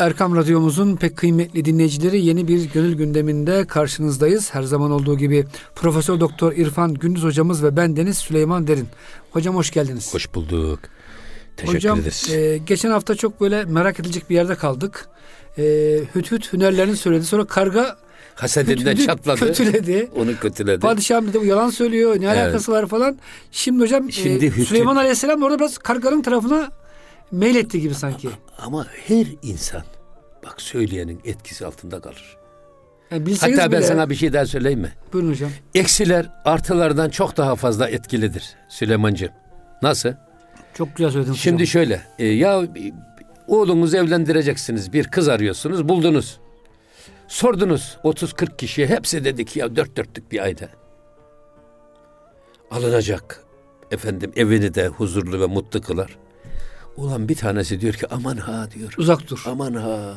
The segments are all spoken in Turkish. Erkam Radyomuz'un pek kıymetli dinleyicileri, yeni bir gönül gündeminde karşınızdayız. Her zaman olduğu gibi Profesör Doktor İrfan Gündüz hocamız ve ben Deniz Süleyman Derin. Hocam hoş geldiniz. Hoş bulduk. Teşekkür ederiz. Hocam geçen hafta çok böyle merak edilecek bir yerde kaldık. Hüdhüd hünerlerini söyledi. Sonra karga hasedinden çatladı. Kötüledi. Onu kötüledi. Padişahım bir de yalan söylüyor. Ne alakası var falan. Şimdi hocam Süleyman Aleyhisselam orada biraz karganın tarafına meyletti gibi sanki. Ama her insan bak söyleyenin etkisi altında kalır. Yani hatta ben sana bir şey daha söyleyeyim mi? Buyurun hocam. Eksiler artılardan çok daha fazla etkilidir Süleymancığım. Nasıl? Çok güzel söyledin. Şimdi hocam şöyle. Ya oğlunuzu evlendireceksiniz. Bir kız arıyorsunuz. Buldunuz. Sordunuz 30-40 kişiye. Hepsi dedi ki ya 4 dörtlük bir ayda alınacak. Efendim evini de huzurlu ve mutlu kılar. Ulan bir tanesi diyor ki aman ha diyor. Uzak dur. Aman ha.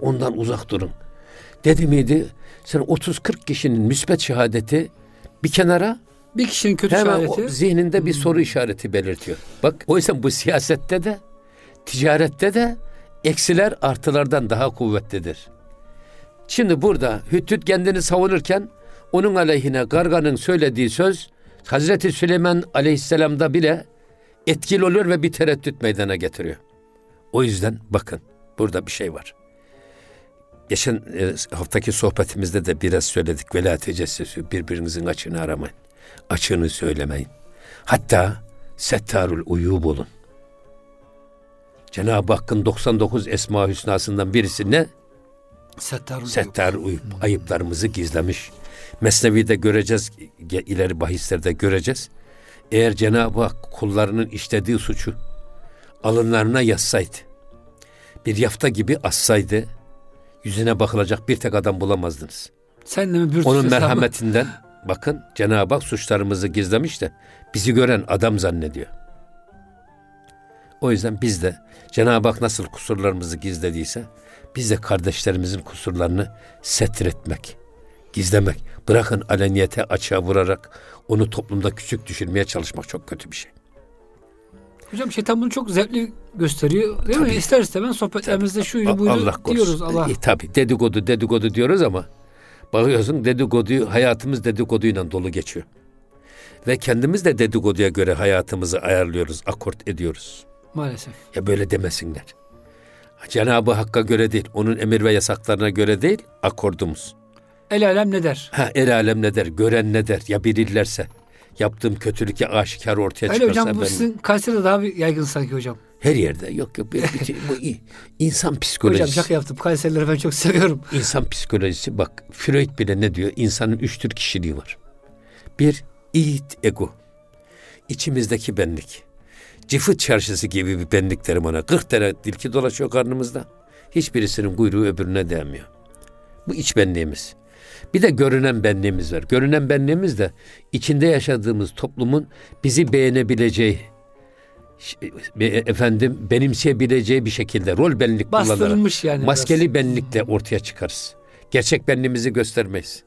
Ondan uzak durun. Dedi miydi? Sen 30-40 kişinin müsbet şehadeti bir kenara, bir kişinin kötü şehadeti zihninde bir soru işareti belirtiyor. Bak o yüzden bu siyasette de ticarette de eksiler artılardan daha kuvvetlidir. Şimdi burada Hüdhüd kendini savunurken onun aleyhine Karga'nın söylediği söz Hazreti Süleyman Aleyhisselam'da bile etkili olur ve bir tereddüt meydana getiriyor. O yüzden bakın burada bir şey var. Geçen haftaki sohbetimizde de biraz söyledik. Vela tecessüsü, birbirinizin açığını aramayın. Açığını söylemeyin. Hatta Settarul Uyub olun. Cenab-ı Hakk'ın 99 Esma-ı Hüsnasından birisi ne? Settarul Uyub. Ayıplarımızı gizlemiş. Mesnevi'de göreceğiz, ileri bahislerde göreceğiz. Eğer Cenab-ı Hak kullarının işlediği suçu alınlarına yazsaydı, bir yafta gibi assaydı, yüzüne bakılacak bir tek adam bulamazdınız. Sen de mi bir onun merhametinden mı? Bakın Cenab-ı Hak suçlarımızı gizlemiş de bizi gören adam zannediyor. O yüzden biz de Cenab-ı Hak nasıl kusurlarımızı gizlediyse biz de kardeşlerimizin kusurlarını setretmek, gizlemek, bırakın aleniyete açığa vurarak onu toplumda küçük düşürmeye çalışmak çok kötü bir şey. Hocam şeytan bunu çok zevkli gösteriyor değil tabii mi? İster istemez sohbetlerimizde şuyu buydu Allah diyoruz. Allah. Tabii dedikodu diyoruz ama bakıyorsun dedikodu, hayatımız dedikoduyla dolu geçiyor. Ve kendimiz de dedikoduya göre hayatımızı ayarlıyoruz, akort ediyoruz. Maalesef. Ya böyle demesinler. Cenab-ı Hakk'a göre değil, onun emir ve yasaklarına göre değil, akordumuz. El alem ne der? El alem ne der? Gören ne der? Ya bilirlerse yaptığım kötülük ya aşikar ortaya çıkarsa. Öyle hocam bu sizin Kayseri'de daha yaygın sanki hocam. Her yerde yok. Bu iyi. İnsan psikolojisi. Hocam şaka yaptım. Kayserileri ben çok seviyorum. İnsan psikolojisi bak Freud bile ne diyor? İnsanın 3 tür kişiliği var. Bir, id ego. İçimizdeki benlik. Cıfıt çarşısı gibi bir benlik derim ona. 40 tane tilki dolaşıyor karnımızda. Hiçbirisinin kuyruğu öbürüne değmiyor. Bu iç benliğimiz. Bir de görünen benliğimiz var. Görünen benliğimiz de içinde yaşadığımız toplumun bizi beğenebileceği, benimseyebileceği bir şekilde rol benlik kullanarak, yani maskeli biraz benlikle ortaya çıkarız. Gerçek benliğimizi göstermeyiz.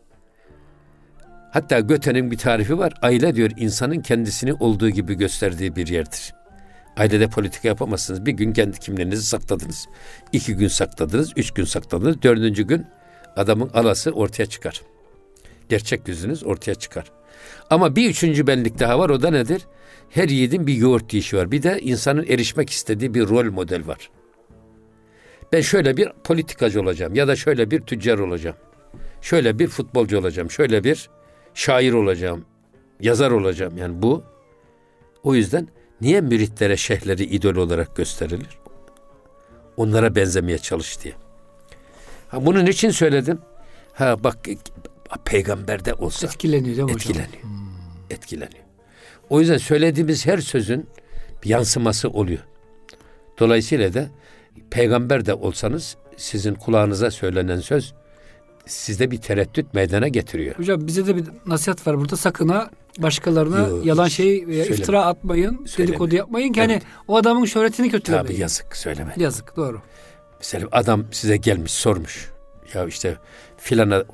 Hatta Göte'nin bir tarifi var. Aile diyor insanın kendisini olduğu gibi gösterdiği bir yerdir. Ailede politika yapamazsınız. Bir gün kendi kimliğinizi sakladınız. 2 gün sakladınız. 3 gün sakladınız. 4. gün adamın alası ortaya çıkar. Gerçek yüzünüz ortaya çıkar. Ama bir 3. benlik daha var. O da nedir? Her yiğidin bir yoğurt yiyişi var. Bir de insanın erişmek istediği bir rol model var. Ben şöyle bir politikacı olacağım ya da şöyle bir tüccar olacağım. Şöyle bir futbolcu olacağım. Şöyle bir şair olacağım. Yazar olacağım. Yani bu. O yüzden niye müritlere şeyhleri idol olarak gösterilir? Onlara benzemeye çalış diye. Bunun için söyledim. Bak peygamberde olsa etkileniyor değil mi hocam? Etkileniyor. O yüzden söylediğimiz her sözün yansıması oluyor. Dolayısıyla da peygamber de olsanız sizin kulağınıza söylenen söz sizde bir tereddüt meydana getiriyor. Hocam bize de bir nasihat var burada. Sakın ha başkalarına yalan iftira atmayın, dedikodu yapmayın ki evet. Hani o adamın şöhretini kötülemeyin. Tabii yazık söyleme. Yazık doğru. Mesela adam size gelmiş sormuş. Ya işte filan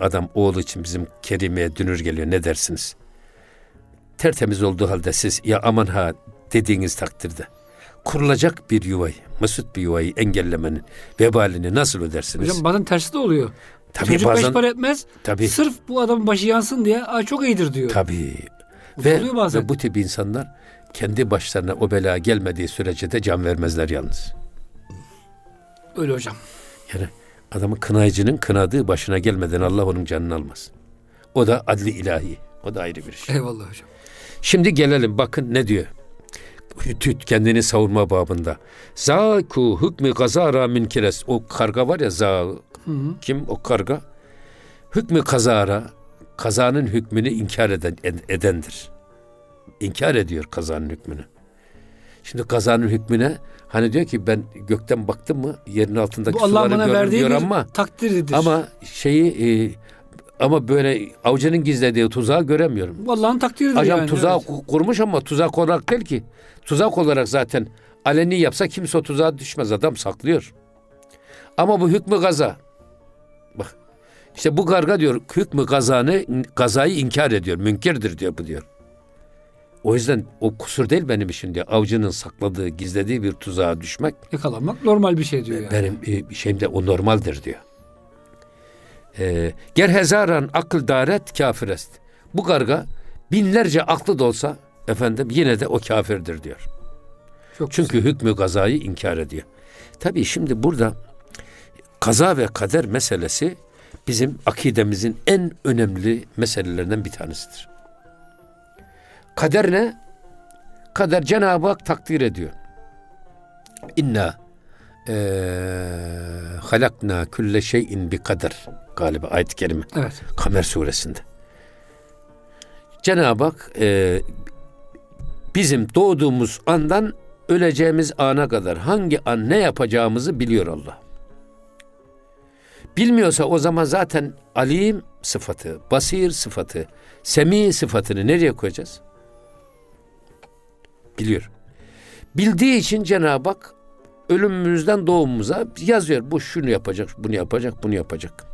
adam oğlu için bizim Kerime'ye dünür geliyor ne dersiniz? Tertemiz olduğu halde siz ya aman ha dediğiniz takdirde kurulacak bir yuvayı, mesut bir yuvayı engellemenin vebalini nasıl ödersiniz? Hocam bazen tersi de oluyor. Tabii, çocuk bazen, beş para etmez. Tabii. Sırf bu adamın başı yansın diye çok iyidir diyor. Tabii. Ve bu tip insanlar kendi başlarına o bela gelmediği sürece de can vermezler yalnız. Öyle hocam. Yani adamın kınayıcının kınadığı başına gelmeden Allah onun canını almaz. O da adli ilahi. O da ayrı bir şey. Eyvallah hocam. Şimdi gelelim bakın ne diyor. Hüdhüd kendini savunma babında. Zâku hükmü gazâra minkires. O karga var ya kim o karga? Hükmü kazara, kazanın hükmünü inkar edendir. İnkar ediyor kazanın hükmünü. Şimdi kazanın hükmüne hani diyor ki ben gökten baktım mı yerin altındaki suları görüyorum diyor ama takdiridir. Ama ama böyle avcının gizlediği tuzağı göremiyorum. Allah'ın takdiridir. Acaba yani, tuzağı kurmuş ama tuzak olarak değil ki. Tuzak olarak zaten aleni yapsa kimse o tuzağa düşmez, adam saklıyor. Ama bu hükmü gaza. Bak işte bu karga diyor hükmü gazayı inkar ediyor. Münkirdir diyor bu diyor. O yüzden o kusur değil benim işim diyor. Avcının sakladığı, gizlediği bir tuzağa düşmek. Yakalanmak normal bir şey diyor yani. Benim şeyimde o normaldir diyor. Gerhezaran akıl daret kafirest. Bu karga binlerce aklı da olsa efendim yine de o kafirdir diyor. Çok çünkü güzel. Hükmü gazayı inkar ediyor. Tabii şimdi burada kaza ve kader meselesi bizim akidemizin en önemli meselelerinden bir tanesidir. Kader ne? Kader Cenab-ı Hak takdir ediyor. İnna halakna külle şeyin bi kader galiba ayet-i kerime. Evet. Kamer Suresinde. Cenab-ı Hak bizim doğduğumuz andan öleceğimiz ana kadar hangi an ne yapacağımızı biliyor Allah. Bilmiyorsa o zaman zaten alim sıfatı, basir sıfatı, semi sıfatını nereye koyacağız? Biliyor. Bildiği için Cenab-ı Hak ölümümüzden doğumumuza yazıyor. Bu şunu yapacak, bunu yapacak, bunu yapacak.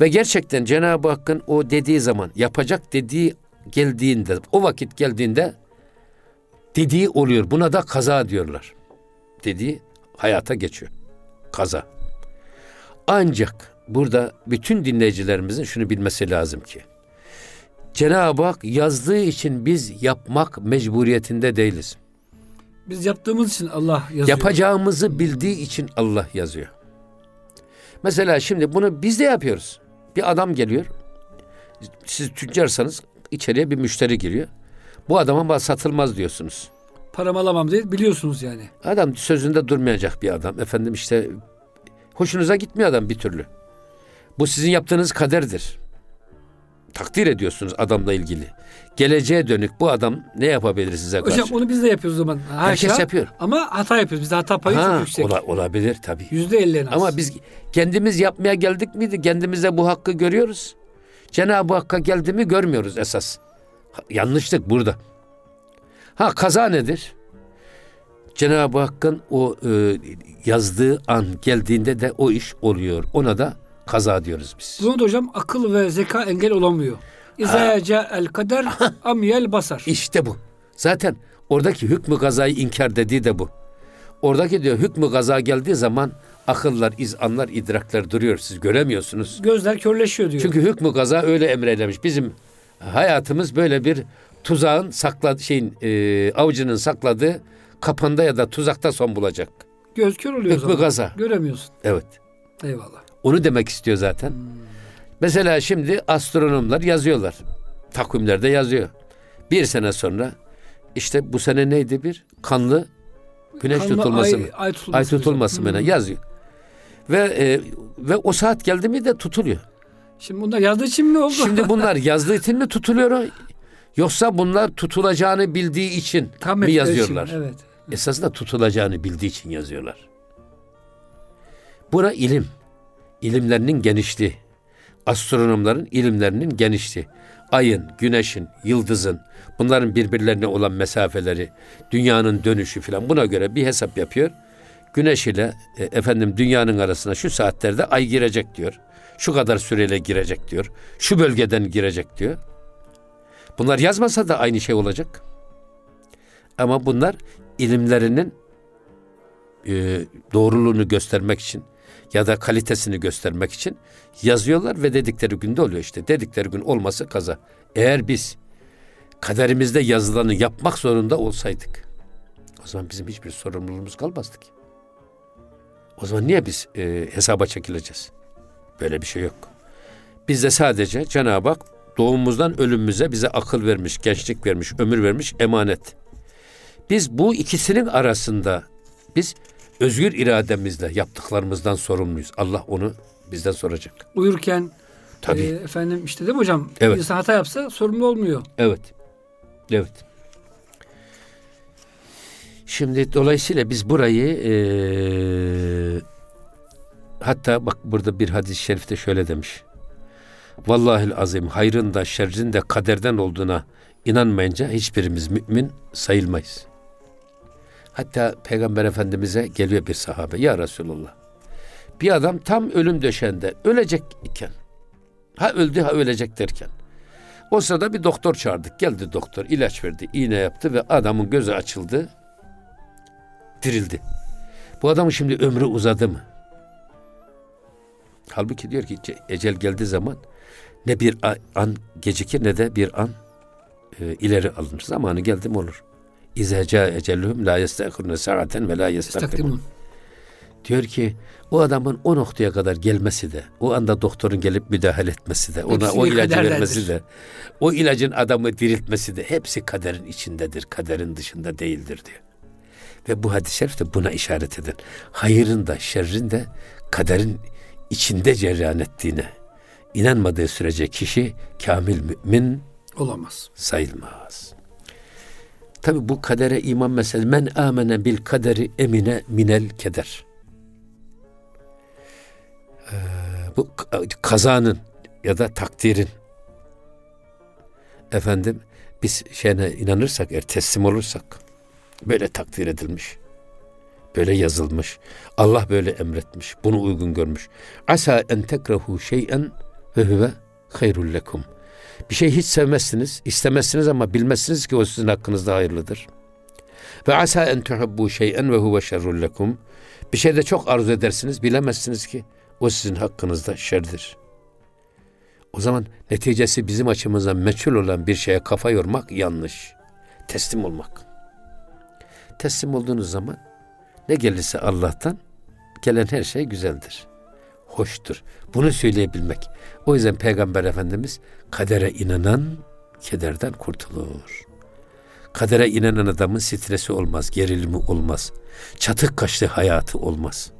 Ve gerçekten Cenab-ı Hakk'ın o dediği zaman, yapacak dediği geldiğinde, o vakit geldiğinde dediği oluyor. Buna da kaza diyorlar. Dediği hayata geçiyor. Kaza. Ancak burada bütün dinleyicilerimizin şunu bilmesi lazım ki Cenab-ı Hak yazdığı için biz yapmak mecburiyetinde değiliz. Biz yaptığımız için Allah yazıyor. Yapacağımızı bildiği için Allah yazıyor. Mesela şimdi bunu biz de yapıyoruz. Bir adam geliyor. Siz tüccarsanız içeriye bir müşteri giriyor. Bu adama satılmaz diyorsunuz. Param alamam diye biliyorsunuz yani. Adam sözünde durmayacak bir adam. Efendim işte hoşunuza gitmiyor adam bir türlü. Bu sizin yaptığınız kaderdir. Takdir ediyorsunuz adamla ilgili. Geleceğe dönük bu adam ne yapabilir size karşı? Hocam onu biz de yapıyoruz o zaman. Herkes yapıyor. Ama hata yapıyoruz. Bizde hata payı çok yüksek. Olabilir tabii. %50 en az. Ama biz kendimiz yapmaya geldik miydi? Kendimizde bu hakkı görüyoruz. Cenab-ı Hakk'a geldi mi görmüyoruz esas. Yanlışlık burada. Kaza nedir? Cenab-ı Hakk'ın o yazdığı an geldiğinde de o iş oluyor. Ona da kaza diyoruz biz. Bunu da hocam akıl ve zeka engel olamıyor. İzâce el kader amyel basar. İşte bu. Zaten oradaki hükmü kazayı inkar dediği de bu. Oradaki diyor hükmü kaza geldiği zaman akıllar, izanlar, idraklar duruyor. Siz göremiyorsunuz. Gözler körleşiyor diyor. Çünkü hükmü kaza öyle emreylemiş. Bizim hayatımız böyle bir tuzağın sakladığı şeyin avcının sakladığı kapanda ya da tuzakta son bulacak. Göz kör oluyor hükmü kaza. Göremiyorsun. Evet. Eyvallah. Onu demek istiyor zaten. Mesela şimdi astronomlar yazıyorlar. Takvimlerde yazıyor. Bir sene sonra işte bu sene neydi bir? Kanlı güneş tutulması mı? Ay tutulması mı? Yazıyor. Ve o saat geldi mi de tutuluyor. Şimdi bunlar yazdığı için mi oldu? Şimdi bunlar yazdığı için mi tutuluyor o? Yoksa bunlar tutulacağını bildiği için mi yazıyorlar? Için, evet. Esasında tutulacağını bildiği için yazıyorlar. Buna ilim. İlimlerinin genişliği. Astronomların ilimlerinin genişliği. Ayın, güneşin, yıldızın, bunların birbirlerine olan mesafeleri, dünyanın dönüşü filan buna göre bir hesap yapıyor. Güneş ile dünyanın arasına şu saatlerde ay girecek diyor. Şu kadar süreyle girecek diyor. Şu bölgeden girecek diyor. Bunlar yazmasa da aynı şey olacak. Ama bunlar ilimlerinin doğruluğunu göstermek için ya da kalitesini göstermek için yazıyorlar ve dedikleri günde oluyor işte. Dedikleri gün olması kaza. Eğer biz kaderimizde yazılanı yapmak zorunda olsaydık, o zaman bizim hiçbir sorumluluğumuz kalmazdı ki. O zaman niye biz hesaba çekileceğiz? Böyle bir şey yok. Bizde sadece Cenab-ı Hak doğumumuzdan ölümümüze bize akıl vermiş, gençlik vermiş, ömür vermiş, emanet. Biz bu ikisinin arasında biz özgür irademizle yaptıklarımızdan sorumluyuz. Allah onu bizden soracak. Uyurken tabii. Efendim işte değil mi hocam? Evet. İnsan hata yapsa sorumlu olmuyor. Evet. Evet. Şimdi dolayısıyla biz burayı hatta bak burada bir hadis-i şerifte şöyle demiş. Vallahil azim hayrın da şerrin de kaderden olduğuna inanmayınca hiçbirimiz mümin sayılmayız. Hatta Peygamber Efendimiz'e geliyor bir sahabe. Ya Resulullah, bir adam tam ölüm döşeğinde ölecek iken, ha öldü ha ölecek derken, o sırada bir doktor çağırdık. Geldi doktor, ilaç verdi, iğne yaptı ve adamın gözü açıldı, dirildi. Bu adamın şimdi ömrü uzadı mı? Halbuki diyor ki ecel geldiği zaman ne bir an gecikir ne de bir an ileri alınır. Zamanı geldi mi olur. İzaca ecellühüm la yestekhirne saaten ve la yestakdimun. Diyor ki o adamın o noktaya kadar gelmesi de, o anda doktorun gelip müdahale etmesi de, ona o ilacı vermesi de, o ilacın adamı diriltmesi de hepsi kaderin içindedir, kaderin dışında değildir diyor. Ve bu hadis-i şerif de buna işaret eden, hayırın da şerrin de kaderin içinde cereyan ettiğine inanmadığı sürece kişi kamil mümin olamaz, sayılmaz. Tabi bu kadere iman meselesi, men amene bil kaderi emine minel keder. Bu kazanın ya da takdirin, efendim biz şeyine inanırsak, teslim olursak, böyle takdir edilmiş, böyle yazılmış, Allah böyle emretmiş, bunu uygun görmüş. Asa en tekrehu şey'en ve huve hayrul lekum. Bir şey hiç sevmezsiniz, istemezsiniz ama bilmezsiniz ki o sizin hakkınızda hayırlıdır. Ve asa en tuhibbu şey'en ve huve şerrul lekum. Bir şey de çok arzu edersiniz, bilemezsiniz ki o sizin hakkınızda şerdir. O zaman neticesi bizim açımızdan meçhul olan bir şeye kafa yormak yanlış. Teslim olmak. Teslim olduğunuz zaman ne gelirse Allah'tan gelen her şey güzeldir, hoştur. Bunu söyleyebilmek. O yüzden Peygamber Efendimiz kadere inanan kederden kurtulur. Kadere inanan adamın stresi olmaz, gerilimi olmaz, çatık kaşlı hayatı olmaz.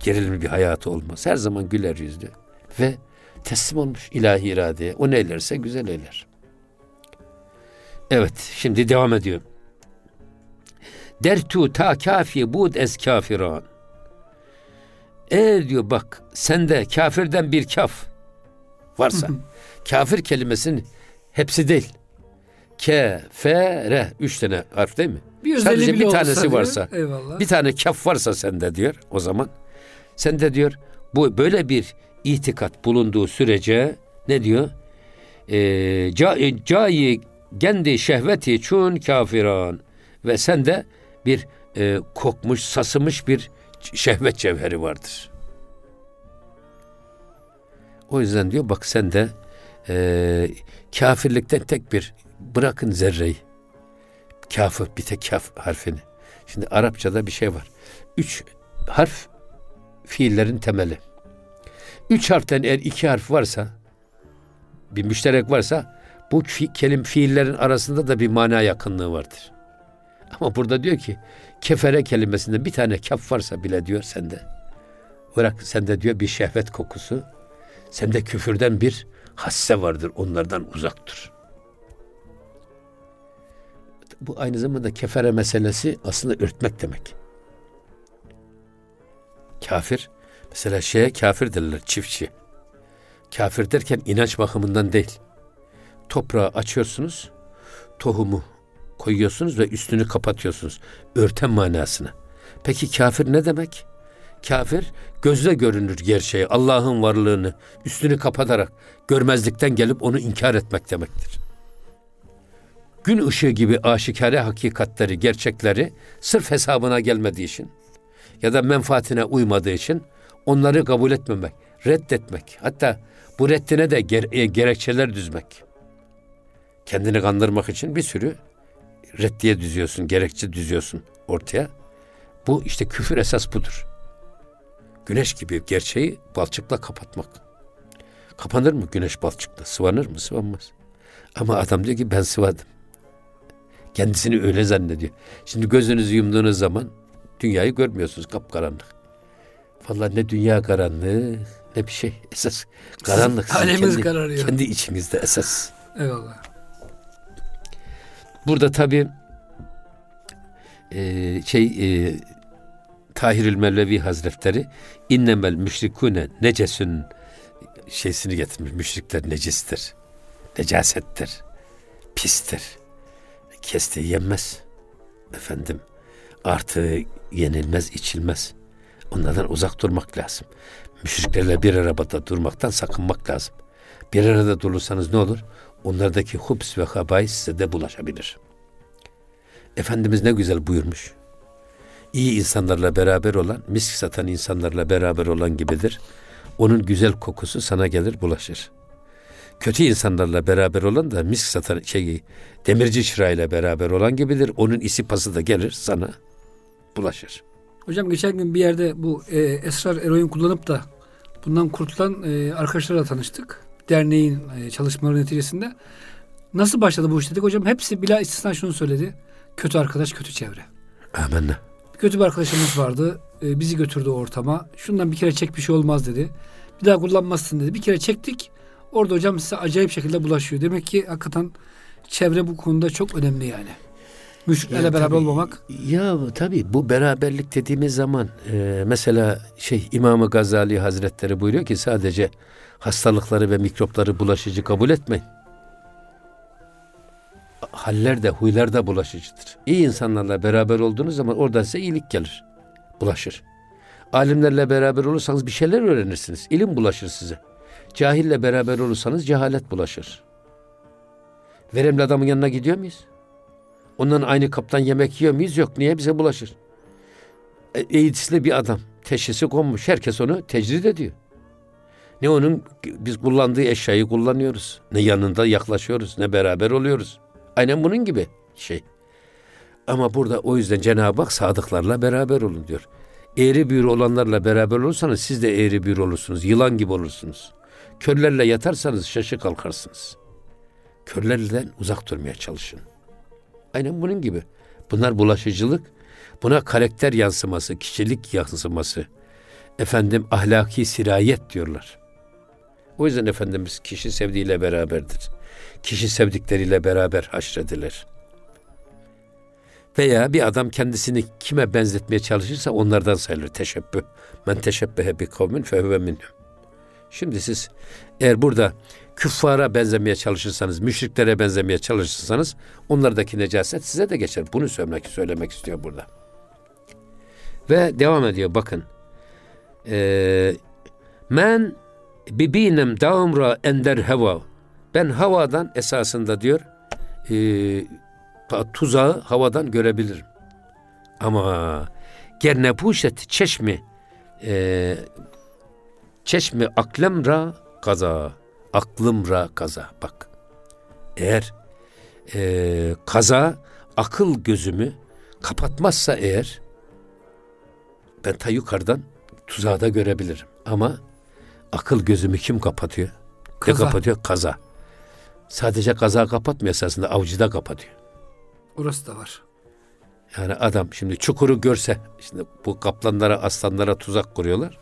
Gerilimli bir hayatı olmaz. Her zaman güler yüzlü ve teslim olmuş ilahi iradeye. O neylerse güzel eyler. Evet, şimdi devam ediyorum. Dertu ta kafi bud es kafiran. Eğer diyor bak sende kafirden bir kaf varsa, kafir kelimesinin hepsi değil. K, F, R 3 tane harf değil mi? Bir sadece bir tanesi varsa, diyor, bir tane kaf varsa sende diyor o zaman. Sende diyor bu böyle bir itikat bulunduğu sürece ne diyor? Cayi kendi şehveti çun kafiran. Ve sende bir kokmuş, sasımış bir şehvet cevheri vardır. O yüzden diyor bak sende kafirlikten tek bir, bırakın zerreyi. Kafir, bir tek kaf harfini. Şimdi Arapçada bir şey var. 3 harf fiillerin temeli. 3 harften eğer 2 harf varsa, bir müşterek varsa bu fiillerin arasında da bir mana yakınlığı vardır. Ama burada diyor ki kefere kelimesinde bir tane kaf varsa bile diyor sende. Bırak sende diyor bir şehvet kokusu. Sende küfürden bir hasse vardır. Onlardan uzaktır. Bu aynı zamanda kefere meselesi aslında örtmek demek. Kafir. Mesela şeye kafir derler, çiftçi. Kafir derken inanç bakımından değil. Toprağı açıyorsunuz. Tohumu koyuyorsunuz ve üstünü kapatıyorsunuz. Örten manasına. Peki kafir ne demek? Kafir gözle görünür gerçeği, Allah'ın varlığını üstünü kapatarak görmezlikten gelip onu inkar etmek demektir. gün ışığı gibi aşikare hakikatleri, gerçekleri sırf hesabına gelmediği için ya da menfaatine uymadığı için onları kabul etmemek, reddetmek, hatta bu reddine de gerekçeler düzmek. Kendini kandırmak için bir sürü reddiye düzüyorsun, gerekçe düzüyorsun ortaya. Bu işte küfür esas budur. Güneş gibi gerçeği balçıkla kapatmak. Kapanır mı güneş balçıkla? Sıvanır mı? Sıvanmaz. Ama adam diyor ki ben sıvadım. Kendisini öyle zannediyor. Şimdi gözünüzü yumduğunuz zaman dünyayı görmüyorsunuz, kapkaranlık. Vallahi ne dünya karanlığı ne bir şey. Esas karanlık. Alemiz kararıyor. Kendi içimizde esas. Eyvallah. Burada tabii Tahir-ül Mellevi Hazretleri innemel müşrikune necesün şeysini getirmiş. Müşrikler necistir. Necasettir. Pistir. Kestiği yenmez. Efendim artığı yenilmez, içilmez. Onlardan uzak durmak lazım. Müşriklerle bir arabada durmaktan sakınmak lazım. Bir arada durursanız ne olur? Onlardaki hups ve habais size de bulaşabilir. Efendimiz ne güzel buyurmuş. İyi insanlarla beraber olan, misk satan insanlarla beraber olan gibidir. Onun güzel kokusu sana gelir, bulaşır. Kötü insanlarla beraber olan da misk satan demirci çırağıyla beraber olan gibidir. Onun isi pası da gelir, sana bulaşır. Hocam geçen gün bir yerde bu esrar eroin kullanıp da bundan kurtulan arkadaşlarla tanıştık. Derneğin çalışmaları neticesinde. Nasıl başladı bu iş dedik hocam. Hepsi bila istisna şunu söyledi. Kötü arkadaş, kötü çevre. Amenna. Kötü bir arkadaşımız vardı. Bizi götürdü o ortama. Şundan bir kere çek bir şey olmaz dedi. Bir daha kullanmazsın dedi. Bir kere çektik. Orada hocam size acayip şekilde bulaşıyor. Demek ki hakikaten çevre bu konuda çok önemli yani. Müşriklerle beraber tabii, olmamak. Ya tabii bu beraberlik dediğimiz zaman mesela İmam-ı Gazali Hazretleri buyuruyor ki sadece hastalıkları ve mikropları bulaşıcı kabul etmeyin. Haller de huylar da bulaşıcıdır. İyi insanlarla beraber olduğunuz zaman oradan size iyilik gelir. Bulaşır. Alimlerle beraber olursanız bir şeyler öğrenirsiniz. İlim bulaşır size. Cahille beraber olursanız cehalet bulaşır. Veremli adamın yanına gidiyor muyuz? Ondan aynı kaptan yemek yiyor muyuz? Yok. Niye? Bize bulaşır. AIDS'li bir adam. Teşhisi konmuş. Herkes onu tecrid ediyor. Ne onun biz kullandığı eşyayı kullanıyoruz. Ne yanında yaklaşıyoruz. Ne beraber oluyoruz. Aynen bunun gibi şey. Ama burada o yüzden Cenab-ı Hak sadıklarla beraber olun diyor. Eğri büğrü olanlarla beraber olursanız siz de eğri büğrü olursunuz. Yılan gibi olursunuz. Körlerle yatarsanız şaşı kalkarsınız. Körlerden uzak durmaya çalışın. Aynen bunun gibi. Bunlar bulaşıcılık. Buna karakter yansıması, kişilik yansıması. Ahlaki sirayet diyorlar. O yüzden Efendimiz kişi sevdiğiyle beraberdir. Kişi sevdikleriyle beraber haşredilir. Veya bir adam kendisini kime benzetmeye çalışırsa onlardan sayılır. Teşebbüh. Men teşebbehe bi kavmin fehüve minhum. Şimdi siz eğer burada küffara benzemeye çalışırsanız, müşriklere benzemeye çalışırsanız onlardaki necaset size de geçer. Bunu söylemek istiyor burada. Ve devam ediyor bakın. Men bibinem daumra ender hava. Ben havadan esasında diyor tuzağı havadan görebilirim. Ama gerne puşet çeşmi aklemra kaza. Aklımra kaza. Bak eğer kaza akıl gözümü kapatmazsa eğer ben ta yukarıdan tuzağı da görebilirim. Ama akıl gözümü kim kapatıyor? Kaza. Ne kapatıyor? Kaza. Sadece kaza kapatmıyor esasında. Avcı da kapatıyor. Orası da var. Yani adam şimdi çukuru görse şimdi bu kaplanlara, aslanlara tuzak kuruyorlar.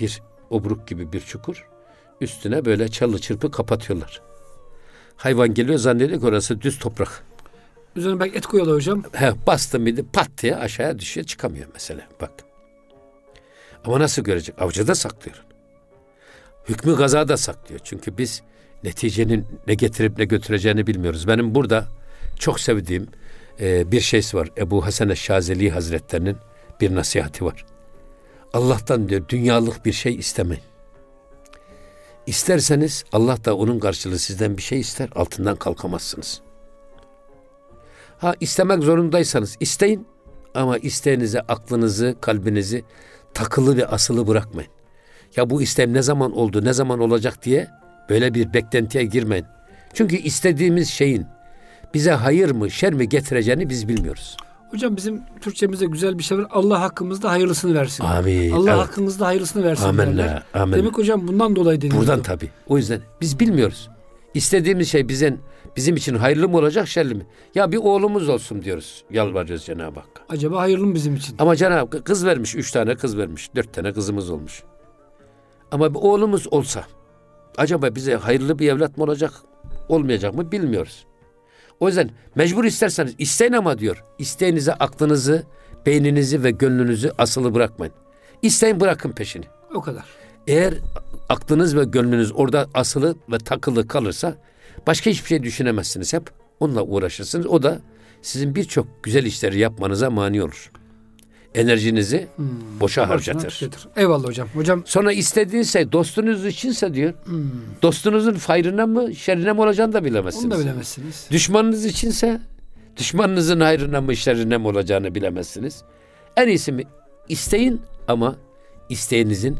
Bir obruk gibi bir çukur. Üstüne böyle çalı çırpı kapatıyorlar. Hayvan geliyor zannediyor ki orası düz toprak. Üzerine belki et koyuyorlar hocam. Bastım bir de pat diye aşağıya düşüyor. Çıkamıyor mesela bak. Ama nasıl görecek? Avcı da saklıyor. Hükmü gaza da saklıyor. Çünkü biz neticenin ne getirip ne götüreceğini bilmiyoruz. Benim burada çok sevdiğim bir şeysi var. Ebu Hasan-ı Şazeli Hazretlerinin bir nasihati var. Allah'tan diyor dünyalık bir şey istemeyin. İsterseniz Allah da onun karşılığı sizden bir şey ister. Altından kalkamazsınız. Ha, istemek zorundaysanız isteyin ama isteğinize aklınızı, kalbinizi takılı ve asılı bırakmayın. Ya bu istem ne zaman oldu, ne zaman olacak diye böyle bir beklentiye girmeyin. Çünkü istediğimiz şeyin bize hayır mı, şer mi getireceğini biz bilmiyoruz. Hocam bizim Türkçemizde güzel bir şey var. Allah hakkımızda hayırlısını versin. Amin. Allah hakkımızda hayırlısını versin. Amenna. Amin. Demek hocam bundan dolayı deniyor. Buradan tabii. O yüzden biz bilmiyoruz. İstediğimiz şey bizim için hayırlı mı olacak, şerli mi? Ya bir oğlumuz olsun diyoruz. Yalvarıyoruz Cenab-ı Hakk'a. Acaba hayırlı mı bizim için? Ama Cenab-ı Hak kız vermiş. 3 tane kız vermiş. 4 tane kızımız olmuş. Ama bir oğlumuz olsa acaba bize hayırlı bir evlat mı olacak, olmayacak mı bilmiyoruz. O yüzden mecbur isterseniz isteyin ama diyor. İsteğinize aklınızı, beyninizi ve gönlünüzü asılı bırakmayın. İsteyin, bırakın peşini. O kadar. Eğer aklınız ve gönlünüz orada asılı ve takılı kalırsa başka hiçbir şey düşünemezsiniz hep. Onunla uğraşırsınız. O da sizin birçok güzel işleri yapmanıza mani olur. Enerjinizi boşa harcatır. Eyvallah hocam. Sonra istediğinse dostunuz içinse diyor. Dostunuzun fayrına mı, şerrine mi olacağını da bilemezsiniz. Onu da bilemezsiniz. Düşmanınız içinse düşmanınızın hayrına mı, şerrine mi olacağını bilemezsiniz. En iyisi mi? İsteyin ama isteğinizin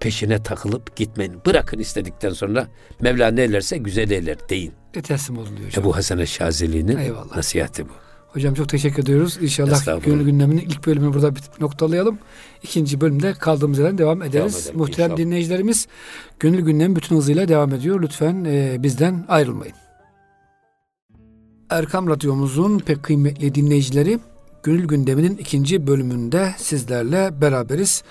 peşine takılıp gitmeyin. Bırakın, istedikten sonra Mevla ne eylerse güzel eyler deyin. Teslim olun diyor hocam. Ebu Hasan-ı Şazeli'nin nasihati bu. Hocam çok teşekkür ediyoruz. İnşallah Gönül Gündemi'nin ilk bölümünü burada noktalayalım. 2. bölümde kaldığımız yerden devam ederiz. Muhterem dinleyicilerimiz, Gönül Gündemi bütün hızıyla devam ediyor. Lütfen bizden ayrılmayın. Erkam Radyomuzun pek kıymetli dinleyicileri, Gönül Gündemi'nin 2. bölümünde sizlerle beraberiz.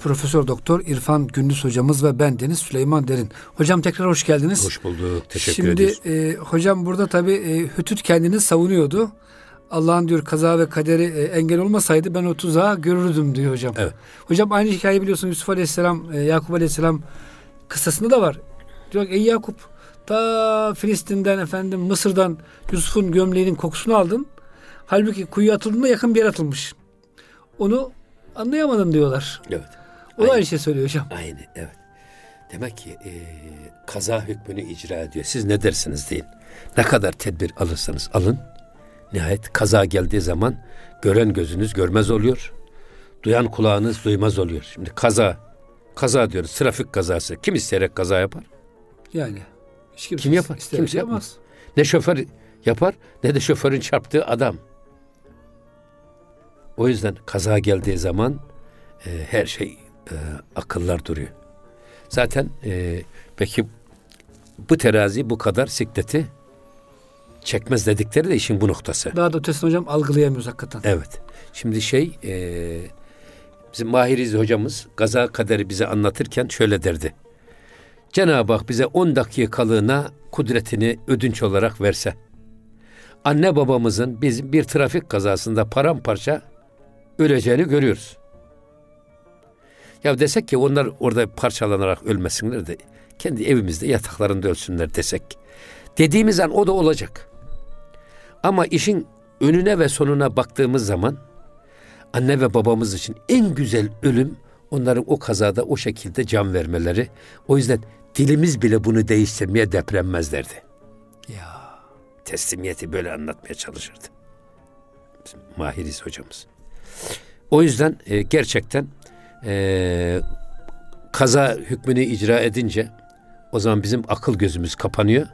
Profesör Doktor İrfan Gündüz hocamız ve ben Deniz Süleyman Derin. Hocam tekrar hoş geldiniz. Hoş bulduk. Teşekkür ediyoruz. Şimdi hocam burada tabii Hüdhüd kendini savunuyordu. Allah'ın diyor kaza ve kaderi engel olmasaydı ben o tuzağı görürdüm diyor hocam. Evet. Hocam aynı hikayeyi biliyorsunuz Yusuf Aleyhisselam, Yakup Aleyhisselam kıssasında da var. Diyor ki ey Yakup, ta Filistin'den Mısır'dan Yusuf'un gömleğinin kokusunu aldın. Halbuki kuyuya atıldığında yakın bir yere atılmış. Onu anlayamadın diyorlar. Evet. O aynı şey söylüyor hocam. Aynı, evet. Demek ki kaza hükmünü icra ediyor. Siz ne dersiniz deyin. Ne kadar tedbir alırsanız alın, nihayet kaza geldiği zaman gören gözünüz görmez oluyor. Duyan kulağınız duymaz oluyor. Şimdi kaza diyoruz. Trafik kazası. Kim isteyerek kaza yapar? Yani. Kim yapar? Kimse yapmaz. Ne şoför yapar ne de şoförün çarptığı adam. O yüzden kaza geldiği zaman her şey akıllar duruyor. Zaten peki bu terazi bu kadar sikleti çekmez dedikleri de işin bu noktası. Daha da ötesini hocam algılayamıyoruz hakikaten. Evet. Şimdi bizim Mâhir İz hocamız kaza kaderi bize anlatırken şöyle derdi. Cenab-ı Hak bize 10 dakikalığına kudretini ödünç olarak verse, anne babamızın bizim bir trafik kazasında paramparça öleceğini görüyoruz. Ya desek ki onlar orada parçalanarak ölmesinler de kendi evimizde yataklarında ölsünler desek. Dediğimiz an o da olacak. Ama işin önüne ve sonuna baktığımız zaman anne ve babamız için en güzel ölüm onların o kazada o şekilde can vermeleri. O yüzden dilimiz bile bunu değiştirmeye depremmez derdi. Ya. Teslimiyeti böyle anlatmaya çalışırdı. Bizim Mâhir İz hocamız. O yüzden gerçekten kaza hükmünü icra edince o zaman bizim akıl gözümüz kapanıyor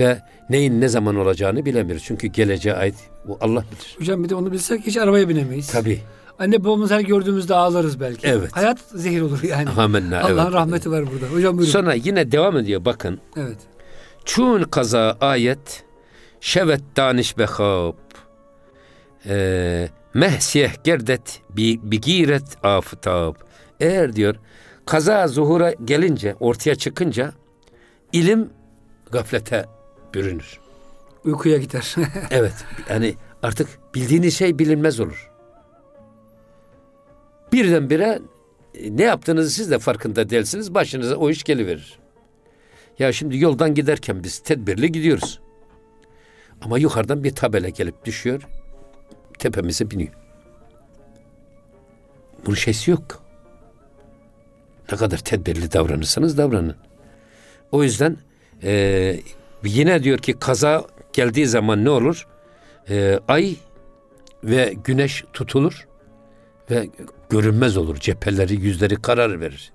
ve neyin ne zaman olacağını bilemiyoruz. Çünkü geleceğe ait bu Allah bilir. Hocam bir de onu bilsek hiç arabaya binemeyiz. Tabii. Anne babamız her gördüğümüzde ağlarız belki. Evet. Hayat zehir olur yani. Amenna, Allah'ın rahmeti var burada. Hocam buyurun. Sonra yine devam ediyor bakın. Evet. Çün kaza ayet şevet daniş behab mehsiyeh gerdet bigiret aftab. Eğer diyor kaza zuhura gelince, ortaya çıkınca ilim gaflete bürünür. Uykuya gider. Evet. Yani artık bildiğiniz şey bilinmez olur. Birdenbire ne yaptığınızı siz de farkında değilsiniz. Başınıza o iş geliverir. Ya şimdi yoldan giderken biz tedbirli gidiyoruz. Ama yukarıdan bir tabela gelip düşüyor. Tepemize biniyor. Bunun şeysi yok. Ne kadar tedbirli davranırsanız davranın. O yüzden yine diyor ki kaza geldiği zaman ne olur? ay ve güneş tutulur ve görünmez olur. Cepheleri, yüzleri karar verir.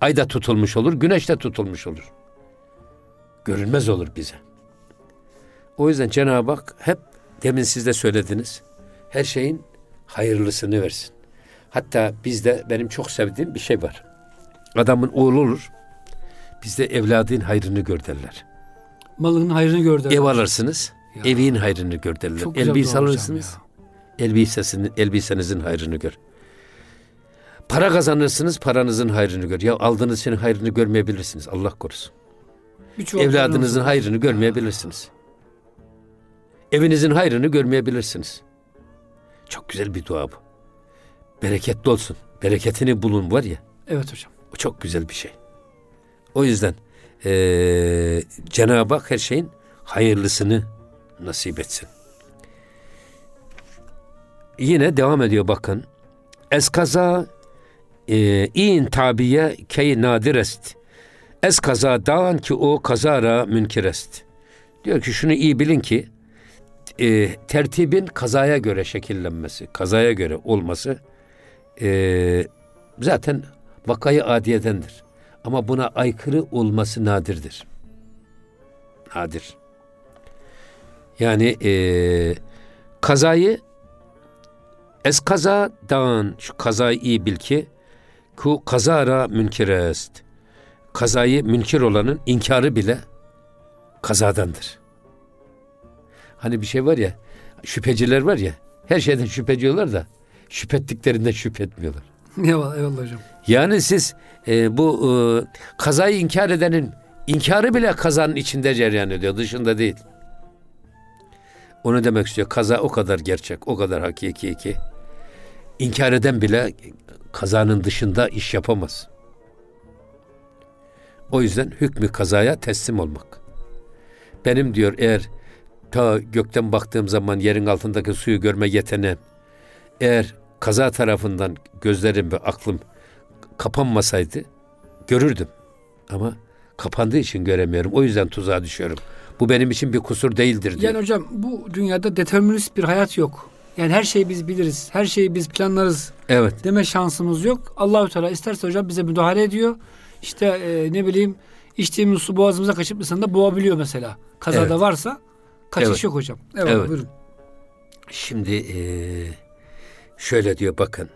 Ay da tutulmuş olur, güneş de tutulmuş olur. Görünmez olur bize. O yüzden Cenab-ı Hak hep, demin siz de söylediniz, her şeyin hayırlısını versin. Hatta bizde benim çok sevdiğim bir şey var. Adamın oğlu olur, bizde evladın hayrını gör derler. Malın hayrını gör derler. Ev alırsınız, ya, evin hayrını gör derler. Elbise alırsınız, elbisenizin hayrını gör. Para kazanırsınız, paranızın hayrını gör. Ya aldığınız şeyin hayrını görmeyebilirsiniz, Allah korusun. Evladınızın hayrını görmeyebilirsiniz. Evinizin hayrını görmeyebilirsiniz. Çok güzel bir dua bu. Bereketli olsun. Bereketini bulun var ya. Evet hocam. Bu çok güzel bir şey. O yüzden Cenab-ı Hak her şeyin hayırlısını nasip etsin. Yine devam ediyor bakın. Eskaza in tabiye key nadir est. Eskaza dağın ki o kazara münkir est. Diyor ki şunu iyi bilin ki tertibin kazaya göre şekillenmesi, kazaya göre olması zaten vakayı adiyedendir. Ama buna aykırı olması nadirdir. Nadir. Yani kazayı eskaza dağın, şu kazayı iyi bil ki ku kazara münkirest. Kazayı münkir olanın inkarı bile kazadandır. Hani bir şey var ya, şüpheciler var ya, her şeyden şüpheciyorlar da şüphettiklerinden şüphe etmiyorlar. Eyvallah hocam. Yani siz bu kazayı inkar edenin inkarı bile kazanın içinde cereyan ediyor, dışında değil. Onu demek istiyor, kaza o kadar gerçek, o kadar hakiki ki inkar eden bile kazanın dışında iş yapamaz. O yüzden hükmü kazaya teslim olmak. Benim diyor eğer ta gökten baktığım zaman yerin altındaki suyu görme yeteneğim, eğer kaza tarafından gözlerim ve aklım kapanmasaydı görürdüm. Ama kapandığı için göremiyorum. O yüzden tuzağa düşüyorum. Bu benim için bir kusur değildir diyor. Yani hocam bu dünyada determinist bir hayat yok. Yani her şeyi biz biliriz. Her şeyi biz planlarız. Evet. Deme şansımız yok. Allah-u Teala isterse hocam bize müdahale ediyor. İşte ne bileyim içtiğimiz su boğazımıza kaçıp insanı da boğabiliyor mesela. Kazada evet. Varsa kaçış evet. Yok hocam. Evet, evet. Buyurun. Şimdi şöyle diyor bakın.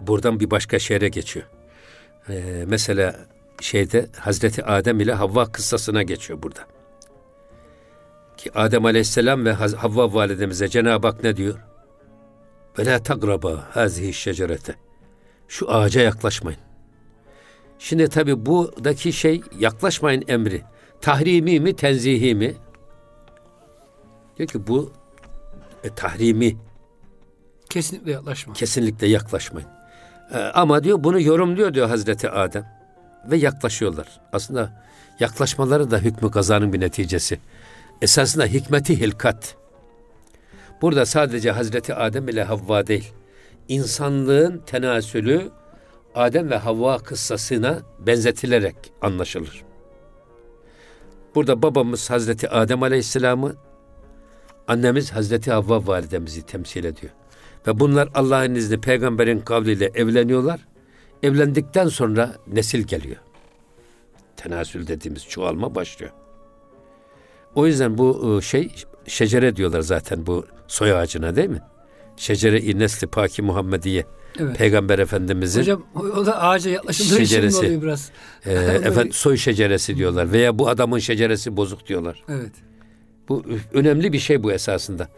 Buradan bir başka şehre geçiyor. Mesela şeyde Hazreti Adem ile Havva kıssasına geçiyor burada. Ki Adem Aleyhisselam ve Havva validemize Cenab-ı Hak ne diyor? Ve la tagraba hazihi şecerete. Şu ağaca yaklaşmayın. Şimdi tabii buradaki şey yaklaşmayın emri. Tahrimi mi, tenzihi mi? Diyor ki bu tahrimi. Kesinlikle yaklaşmayın. Kesinlikle yaklaşmayın. Ama diyor bunu yorumluyor diyor Hazreti Adem. Ve yaklaşıyorlar. Aslında yaklaşmaları da hükmü kazanın bir neticesi. Esasında hikmeti hilkat. Burada sadece Hazreti Adem ile Havva değil. İnsanlığın tenasülü Adem ve Havva kıssasına benzetilerek anlaşılır. Burada babamız Hazreti Adem Aleyhisselam'ı, annemiz Hazreti Havva validemizi temsil ediyor. Ve bunlar Allah'ın izni peygamberin kavliyle evleniyorlar. Evlendikten sonra nesil geliyor. Tenasül dediğimiz çoğalma başlıyor. O yüzden bu şey şecere diyorlar zaten bu soy ağacına değil mi? Şecere-i nesli Paki Muhammediye. Evet. Peygamber Efendimiz'in hocam o da ağaca yaklaşımları şeceresi. Şimdi oluyor biraz. Soy şeceresi diyorlar veya bu adamın şeceresi bozuk diyorlar. Evet. Bu önemli bir şey bu esasında.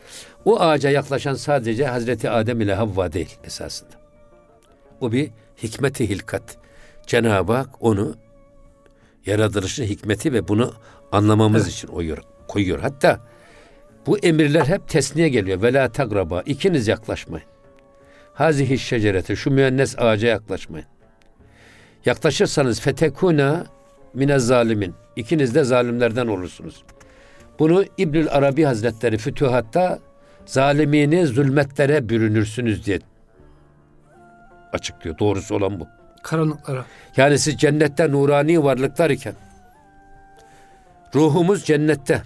O ağaca yaklaşan sadece Hazreti Adem ile Havva değil esasında. O bir hikmeti hilkat. Cenab-ı Hak onu yaratılışın hikmeti ve bunu anlamamız evet. için koyuyor. Hatta bu emirler hep tesniye geliyor. Ve la tagraba. İkiniz yaklaşmayın. Hazihi şecerete. Şu müennes ağaca yaklaşmayın. Yaklaşırsanız fetekuna minez zalimin. İkiniz de zalimlerden olursunuz. Bunu İbnül Arabi Hazretleri Fütuhatta zalimini zulmetlere bürünürsünüz diye açıklıyor. Doğrusu olan bu. Karanlıklara. Yani siz cennette nurani varlıklar iken ruhumuz cennette.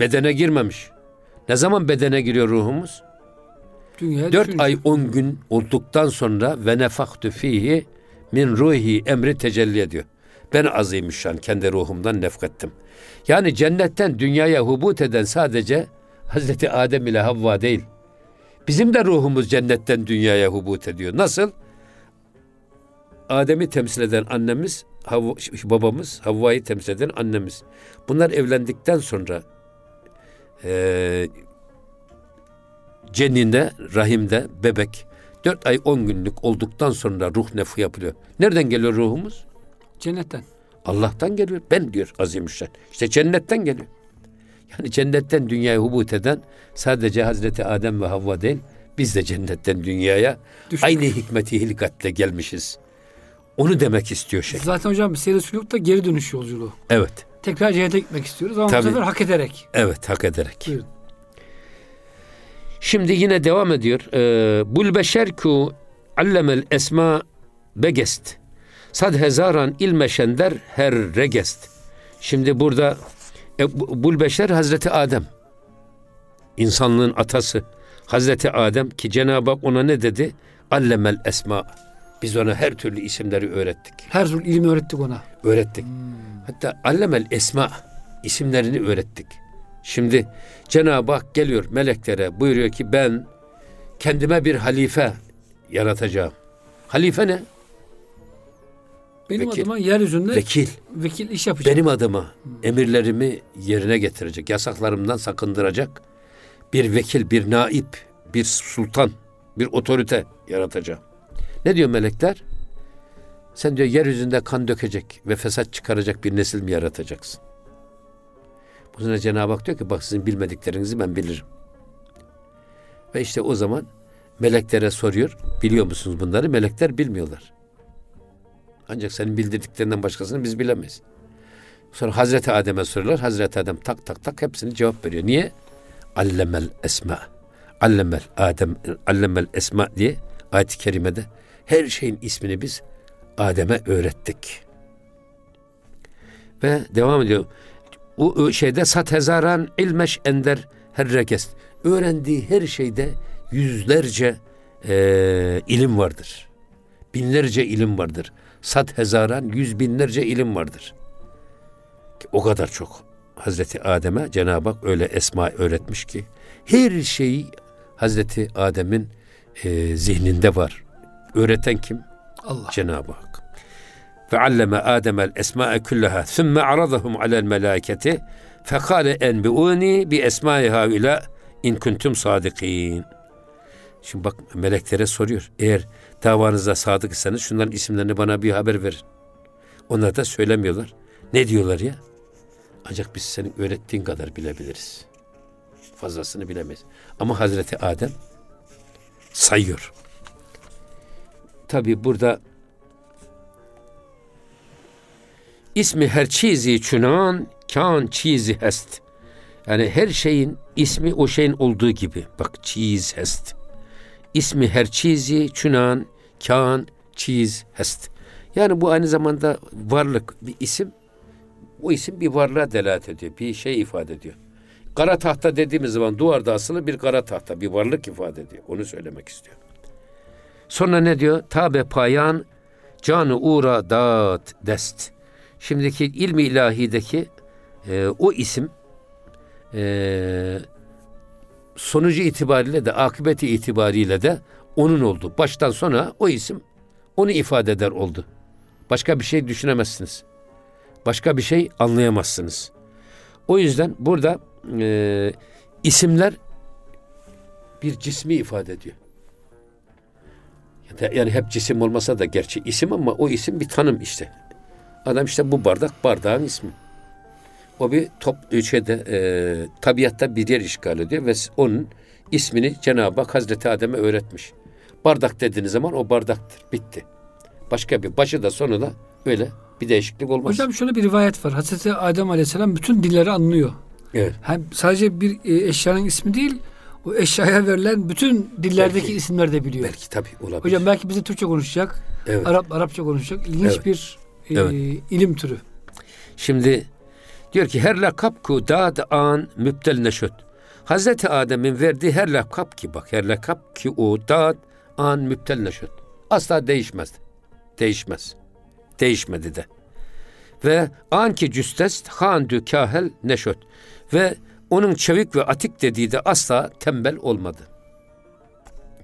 Bedene girmemiş. Ne zaman bedene giriyor ruhumuz? 4 ay 10 gün olduktan sonra ve nefahtü fihi min ruhi emri tecelli ediyor. Ben azimüşşan kendi ruhumdan nefkettim. Yani cennetten dünyaya hubut eden sadece Hazreti Adem ile Havva değil. Bizim de ruhumuz cennetten dünyaya hubut ediyor. Nasıl? Adem'i temsil eden annemiz, babamız, Havva'yı temsil eden annemiz. Bunlar evlendikten sonra cenine, rahimde bebek 4 ay 10 günlük olduktan sonra ruh nefhi yapılıyor. Nereden geliyor ruhumuz? Cennetten. Allah'tan geliyor. Ben diyor azimüşşan. İşte cennetten geliyor. Yani cennetten dünyaya hubut eden sadece Hazreti Adem ve Havva değil, biz de cennetten dünyaya aynı hikmeti hilkatle gelmişiz. Onu demek istiyor şey. Zaten hocam seyir-i da geri dönüş yolculuğu. Evet. Tekrar cennete gitmek istiyoruz ama bu sefer hak ederek. Evet, hak ederek. Buyurun. Şimdi yine devam ediyor. Bul beşerku allemel esma begest. Sad hezaran ilmeşender her regest. Şimdi burada bul beşer Hazreti Adem. İnsanlığın atası Hazreti Adem ki Cenab-ı Hak ona ne dedi? Allemel esma. Biz ona her türlü isimleri öğrettik. Her türlü ilmi öğrettik ona. Öğrettik. Hatta allemel esma isimlerini öğrettik. Şimdi Cenab-ı Hak geliyor meleklere buyuruyor ki ben kendime bir halife yaratacağım. Halife ne? Benim adıma yeryüzünde vekil iş yapacak. Benim adıma emirlerimi yerine getirecek, yasaklarımdan sakındıracak bir vekil, bir naip, bir sultan, bir otorite yaratacağım. Ne diyor melekler? Sen diyor yeryüzünde kan dökecek ve fesat çıkaracak bir nesil mi yaratacaksın? O zaman Cenab-ı Hak diyor ki bak sizin bilmediklerinizi ben bilirim. Ve işte o zaman meleklere soruyor. Biliyor musunuz bunları? Melekler bilmiyorlar. Ancak senin bildirdiklerinden başkasını biz bilemeyiz. Sonra Hazreti Adem'e soruyorlar. Hazreti Adem tak tak tak hepsini cevap veriyor. Niye? Allemel esma. Allemel Adem. Allemel esma diye ayet-i kerimede her şeyin ismini biz Adem'e öğrettik. Ve devam ediyor. O şeyde satezaran ilmeş ender herrekes. Öğrendiği her şeyde yüzlerce ilim vardır. Binlerce ilim vardır. Satezaran yüz binlerce ilim vardır. O kadar çok. Hazreti Adem'e Cenab-ı Hak öyle esma öğretmiş ki her şeyi Hazreti Adem'in zihninde var. Öğreten kim? Allah. Cenab-ı Hak. فَعَلَّمَ آدَمَ الْاَسْمَاءَ كُلَّهَا ثُمَّ عَرَضَهُمْ عَلَى الْمَلَائِكَةِ فَقَالَ اَنْبِئُونِي بِاَسْمَاءِ هَٰؤُلَاءِ اِنْ كُنْتُمْ صَادِقِينَ. Şimdi bak meleklere soruyor. Eğer davanızda sadık iseniz şunların isimlerini bana bir haber verin. Onlar da söylemiyorlar. Ne diyorlar ya? Ancak biz senin öğrettiğin kadar bilebiliriz. Fazlasını bilemeyiz. Ama Hazreti Adem sayıyor. Tabii burada İsmi her çizi çunan, kan çizi hest. Yani her şeyin ismi o şeyin olduğu gibi. Bak çiz hest. İsmi her çizi çunan, kan çiz hest. Yani bu aynı zamanda varlık bir isim. O isim bir varlığa delalet ediyor. Bir şey ifade ediyor. Kara tahta dediğimiz zaman duvarda asılı bir kara tahta. Bir varlık ifade ediyor. Onu söylemek istiyor. Sonra ne diyor? Tabe payan, canı uğra dağıt dest. Şimdiki ilmi ilahideki o isim sonucu itibariyle de akıbeti itibariyle de onun oldu. Baştan sona o isim onu ifade eder oldu. Başka bir şey düşünemezsiniz. Başka bir şey anlayamazsınız. O yüzden burada isimler bir cismi ifade ediyor. Yani hep cisim olmasa da gerçi isim ama o isim bir tanım işte. Adam işte bu bardak bardağın ismi. O bir tabiatta bir yer işgal ediyor ve onun ismini Cenab-ı Hak Hazreti Adem'e öğretmiş. Bardak dediğiniz zaman o bardaktır. Bitti. Başka bir başı da sonu da öyle bir değişiklik olmaz. Hocam şöyle bir rivayet var. Hazreti Adem Aleyhisselam bütün dilleri anlıyor. Evet. Hem sadece bir eşyanın ismi değil, o eşyaya verilen bütün dillerdeki isimleri de biliyor. Belki tabii olabilir. Hocam belki bize Türkçe konuşacak, evet. Arapça konuşacak. İlginç bir ilim türü. Şimdi Diyor ki her lakap ku dad an müptel neşöt. Hazreti Adem'in verdiği her lakap ki bak her lakap ki o dad an müptel neşöt. Asla değişmez. Değişmez. Değişmedi de. Ve an ki cüstest handü kahel neşöt. Ve onun çevik ve atik dediği de asla tembel olmadı.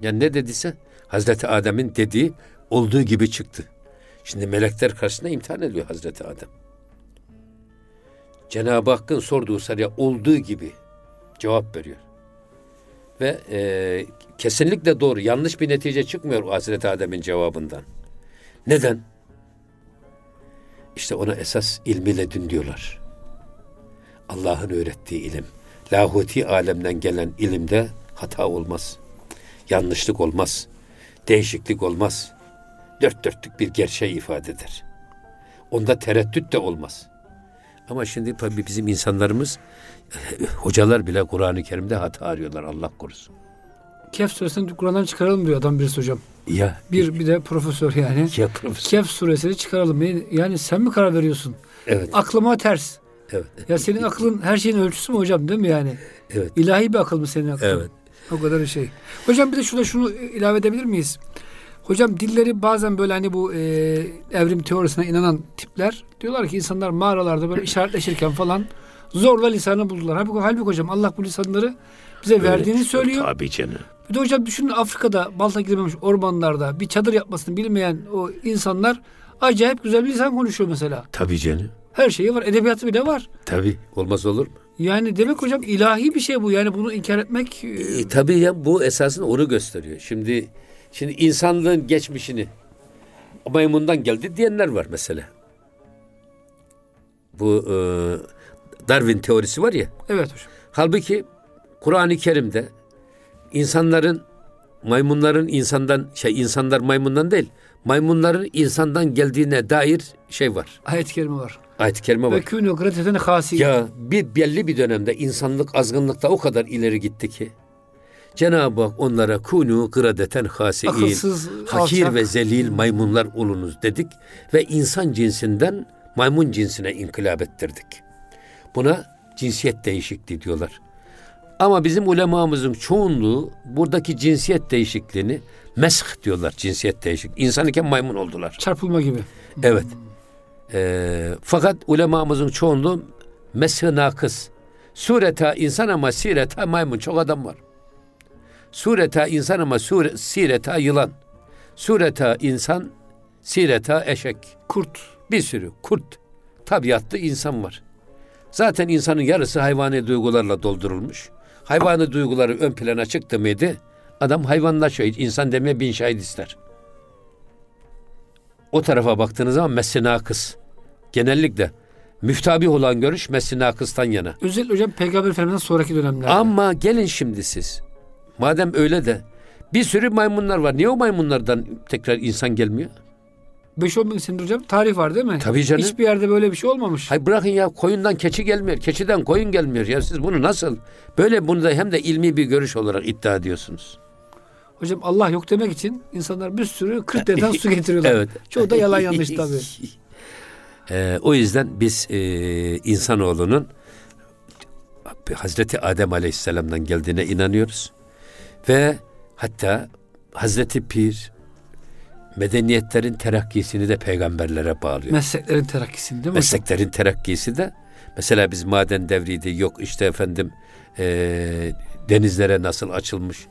Yani ne dediyse Hazreti Adem'in dediği olduğu gibi çıktı. Şimdi melekler karşısında imtihan ediyor Hazreti Adem. Cenab-ı Hakk'ın sorduğu soruya olduğu gibi cevap veriyor. Ve kesinlikle doğru, yanlış bir netice çıkmıyor Hazreti Adem'in cevabından. Neden? İşte ona esas ilmi ledün diyorlar. Allah'ın öğrettiği ilim. Lahuti alemden gelen ilimde hata olmaz. Yanlışlık olmaz. Değişiklik olmaz. Dört dörtlük bir gerçeği ifade eder. Onda tereddüt de olmaz. Ama şimdi tabii bizim insanlarımız, hocalar bile Kur'an-ı Kerim'de hata arıyorlar, Allah korusun. Kehf suresini Kur'an'dan çıkaralım diyor adam birisi hocam. Ya bir de profesör yani. Ya profesör. Kehf suresini çıkaralım. Yani sen mi karar veriyorsun? Evet. Aklıma ters. Evet. Ya senin aklın her şeyin ölçüsü mü hocam, değil mi yani? Evet. İlahi bir akıl mı senin aklın? Evet. O kadar şey. Hocam bir de şurada şunu ilave edebilir miyiz? Hocam dilleri bazen böyle hani bu evrim teorisine inanan tipler diyorlar ki insanlar mağaralarda böyle işaretleşirken falan zorla lisanı buldular. Halbuki hocam Allah bu lisanları bize öyle verdiğini söylüyor. Tabii canım. Bir de hocam düşünün Afrika'da balta girmemiş ormanlarda bir çadır yapmasını bilmeyen o insanlar acayip güzel bir lisan konuşuyor mesela. Tabii canım. Her şeyi var. Edebiyatı bile var. Tabii. Olmaz olur mu? Yani demek hocam ilahi bir şey bu. Yani bunu inkar etmek... tabii ya bu esasında onu gösteriyor. Şimdi insanlığın geçmişini maymundan geldi diyenler var mesela. Bu Darwin teorisi var ya. Evet hocam. Halbuki Kur'an-ı Kerim'de insanlar maymundan değil, maymunların insandan geldiğine dair şey var. Ayet-i kerime var. Ayet-i kerime var. Ve künü greteten hasi. Ya belli bir dönemde insanlık azgınlıkta o kadar ileri gitti ki Cenab-ı Hak onlara kunu gradeten hasiin, hakir ve zelil maymunlar olunuz dedik ve insan cinsinden maymun cinsine inkılap ettirdik. Buna cinsiyet değişikliği diyorlar. Ama bizim ulemamızın çoğunluğu buradaki cinsiyet değişikliğini mesh diyorlar, cinsiyet değişikliği. İnsan iken maymun oldular. Çarpılma gibi. Evet. Fakat ulemamızın çoğunluğu mesh-i nakıs. Sureta insan ama sireta maymun. Çok adam var. Sureta insan ama sireta yılan. Sureta insan, sireta eşek. Kurt. Bir sürü kurt. Tabiatlı insan var. Zaten insanın yarısı hayvani duygularla doldurulmuş. Hayvani duyguları ön plana çıktı mıydı? Adam hayvanlaşıyor. İnsan demeye bin şahit ister. O tarafa baktığınız zaman mesle nakıs. Genellikle müftabih olan görüş mesle nakıstan yana. Özellikle hocam Peygamber Efendimiz'den sonraki dönemlerde. Ama gelin şimdi siz. Madem öyle de bir sürü maymunlar var. Niye o maymunlardan tekrar insan gelmiyor? 5-10 bin senedir hocam tarih var değil mi? Tabii canım. Hiçbir yerde böyle bir şey olmamış. Hayır bırakın ya, koyundan keçi gelmiyor. Keçiden koyun gelmiyor. Ya siz bunu nasıl böyle bunu da hem de ilmi bir görüş olarak iddia ediyorsunuz? Hocam Allah yok demek için insanlar bir sürü kırklardan su getiriyorlar. Evet. Çoğu da yalan yanlış tabii. O yüzden biz insanoğlunun Hazreti Adem Aleyhisselam'dan geldiğine inanıyoruz. Ve hatta Hazreti Pir medeniyetlerin terakkisini de peygamberlere bağlıyor. Mesleklerin terakkisini değil mi? Mesleklerin terakkisi de mesela biz maden devriydi, yok işte efendim denizlere nasıl açılmış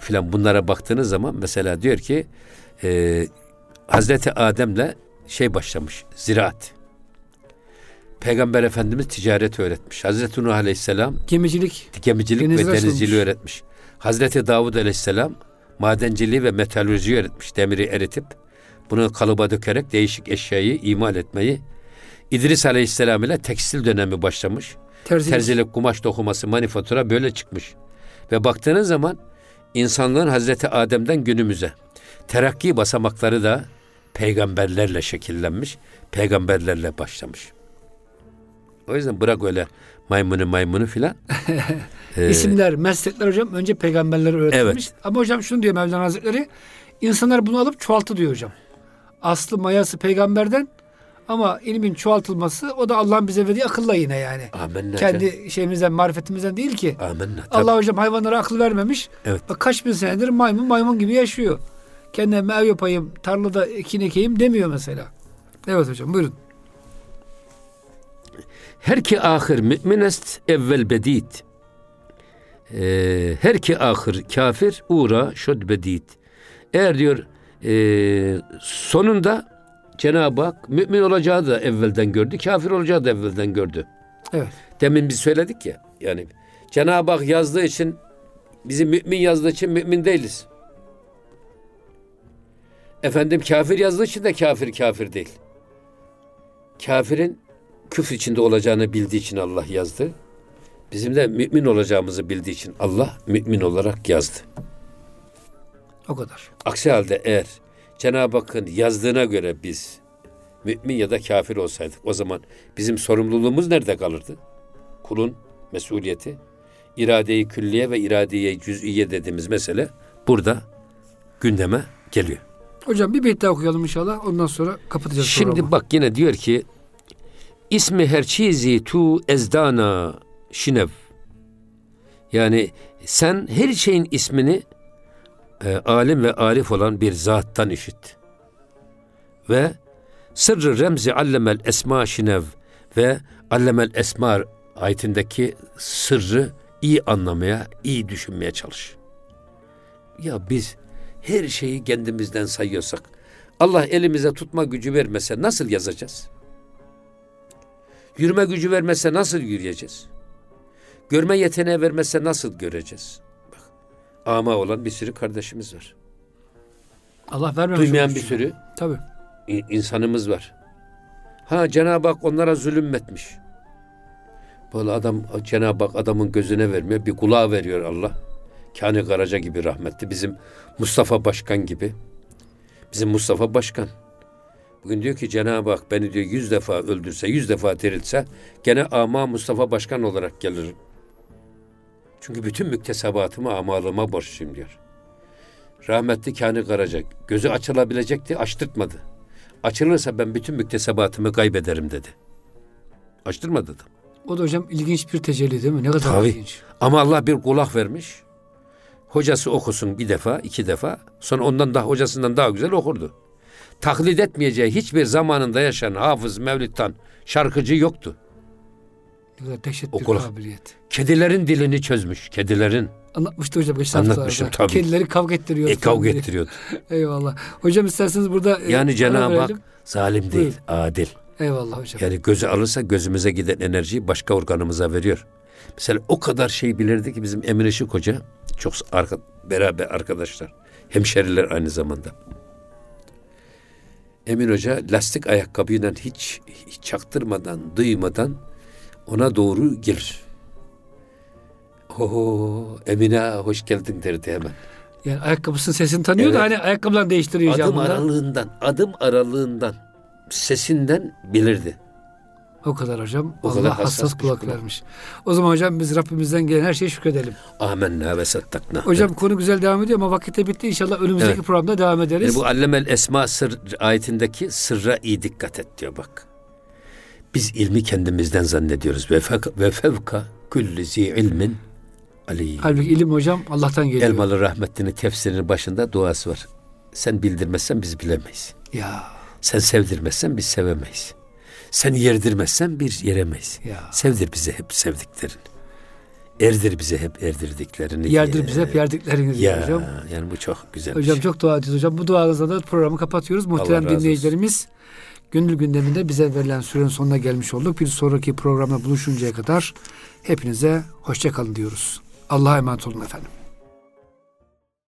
filan, bunlara baktığınız zaman mesela diyor ki Hazreti Adem'le şey başlamış, ziraat. Peygamber Efendimiz ticaret öğretmiş. Hazreti Nuh Aleyhisselam gemicilik ve denizciliği öğretmiş. Hazreti Davud Aleyhisselam madenciliği ve metalürjiyi öğretmiş. Demiri eritip bunu kalıba dökerek değişik eşyayı imal etmeyi. İdris Aleyhisselam ile tekstil dönemi başlamış. Terzilik, kumaş dokuması, manifatura böyle çıkmış. Ve baktığınız zaman insanlığın Hazreti Adem'den günümüze terakki basamakları da peygamberlerle şekillenmiş. Peygamberlerle başlamış. O yüzden bırak öyle maymunu filan. İsimler, meslekler hocam önce peygamberlere öğretilmiş. Evet. Ama hocam şunu diyor Mevlana Hazretleri, insanlar bunu alıp çoğalttı diyor hocam. Aslı mayası peygamberden Ama ilmin çoğaltılması o da Allah'ın bize verdiği akılla yine yani. Amenna. Kendi şeyimizden, marifetimizden değil ki. Amenna. Allah hocam hayvanlara akıl vermemiş. Evet. Bak kaç bin senedir maymun gibi yaşıyor. Kendime ev yapayım, tarlada ekin ekeyim demiyor mesela. Evet hocam buyurun. Her ki ahir mümin est evvel bedid. Her ki ahir kafir uğra şod bedid. Eğer diyor sonunda Cenab-ı Hak mümin olacağı da evvelden gördü, kafir olacağı da evvelden gördü. Evet. Demin biz söyledik ya, yani Cenab-ı Hak yazdığı için, bizi mümin yazdığı için mümin değiliz. Efendim kafir yazdığı için de kafir değil. Kafirin küfür içinde olacağını bildiği için Allah yazdı. Bizim de mümin olacağımızı bildiği için Allah mümin olarak yazdı. O kadar. Aksi halde eğer Cenab-ı Hakk'ın yazdığına göre biz mümin ya da kafir olsaydık, o zaman bizim sorumluluğumuz nerede kalırdı? Kulun mesuliyeti, irade-i külliye ve irade-i cüz'iye dediğimiz mesele burada gündeme geliyor. Hocam bir beyt daha okuyalım inşallah, ondan sonra kapatacağız. Şimdi programı. Bak yine diyor ki İsmi her çizi tu ezdana şinev. Yani sen her şeyin ismini alim ve arif olan bir zattan işit. Ve sırrı remzi allemel esma şinev ve allemel esma ayetindeki sırrı iyi anlamaya, iyi düşünmeye çalış. Ya biz her şeyi kendimizden sayıyorsak, Allah elimize tutma gücü vermese nasıl yazacağız? Yürüme gücü vermese nasıl yürüyeceğiz? Görme yeteneği vermese nasıl göreceğiz? Bak, ama olan bir sürü kardeşimiz var. Allah vermemiş. Duymayan bir sürü. Tabii. İnsanımız var. Ha Cenab-ı Hak onlara zulmetmiş. Böyle adam, Cenab-ı Hak adamın gözüne vermiyor, bir kulağa veriyor Allah. Kani Karacak gibi rahmetli, bizim Mustafa Başkan gibi. Bizim Mustafa Başkan. Bugün diyor ki Cenab-ı Hak beni diyor 100 defa öldürse, 100 defa diriltse gene ama Mustafa Başkan olarak gelirim. Çünkü bütün müktesebatımı amalığıma borçluyum diyor. Rahmetli Kani Karacak gözü açılabilecekti, açtırtmadı. Açılırsa ben bütün müktesebatımı kaybederim dedi. Açtırmadı da. O da hocam ilginç bir tecelli değil mi? Ne kadar tabii. İlginç. Ama Allah bir kulak vermiş. Hocası okusun bir defa, 2 defa. Sonra ondan daha, hocasından daha güzel okurdu. Taklit etmeyeceği hiçbir zamanında yaşayan hafız, mevlüttan, şarkıcı yoktu. Dehşet bir kabiliyet. Kedilerin dilini çözmüş, kedilerin. Anlatmıştı hocam. Anlatmıştım tabii. Kedileri kavga ettiriyordu. Kavga ettiriyordu. Eyvallah. Hocam isterseniz burada... Yani Cenab-ı Hak zalim değil, buyur. Adil. Eyvallah hocam. Yani gözü alırsa gözümüze giden enerjiyi başka organımıza veriyor. Mesela o kadar şey bilirdi ki bizim Emin Işık Hoca, çok beraber arkadaşlar, hemşeriler aynı zamanda. Emin Hoca lastik ayakkabıyla hiç çaktırmadan, duymadan ona doğru gelir. Oho, Emine hoş geldin derdi hemen. Yani ayakkabısının sesini tanıyor evet. Da hani ayakkabıdan değiştiriyor. Adım aralığından, sesinden bilirdi. O kadar hocam. O Allah kadar hassas kulak vermiş. O zaman hocam biz Rabbimizden gelen her şeye şükredelim. Amenna ve settakna. Hocam evet. Konu güzel devam ediyor ama vakit de bitti. İnşallah önümüzdeki evet. Programda devam ederiz. Bu Allemel Esma ayetindeki sırra iyi dikkat et diyor bak. Biz ilmi kendimizden zannediyoruz. Ve fevka külli zi ilmin aleyhi. Halbuki ilim hocam Allah'tan geliyor. Elmalı Rahmetli'nin tefsirinin başında duası var. Sen bildirmezsen biz bilemeyiz. Ya. Sen sevdirmezsen biz sevemeyiz. Sen yerdirmezsen bir yeremeyiz. Ya. Sevdir bize hep sevdiklerini. Erdir bize hep erdirdiklerini. Yerdir bize hep yerdiklerini diyor hocam. Yani bu çok güzel. Hocam şey. Çok dua ediyoruz hocam. Bu dualarınızla da programı kapatıyoruz. Muhterem dinleyicilerimiz, Gönül Gündemi'nde bize verilen sürenin sonuna gelmiş olduk. Bir sonraki programda buluşuncaya kadar hepinize hoşça kalın diyoruz. Allah'a emanet olun efendim.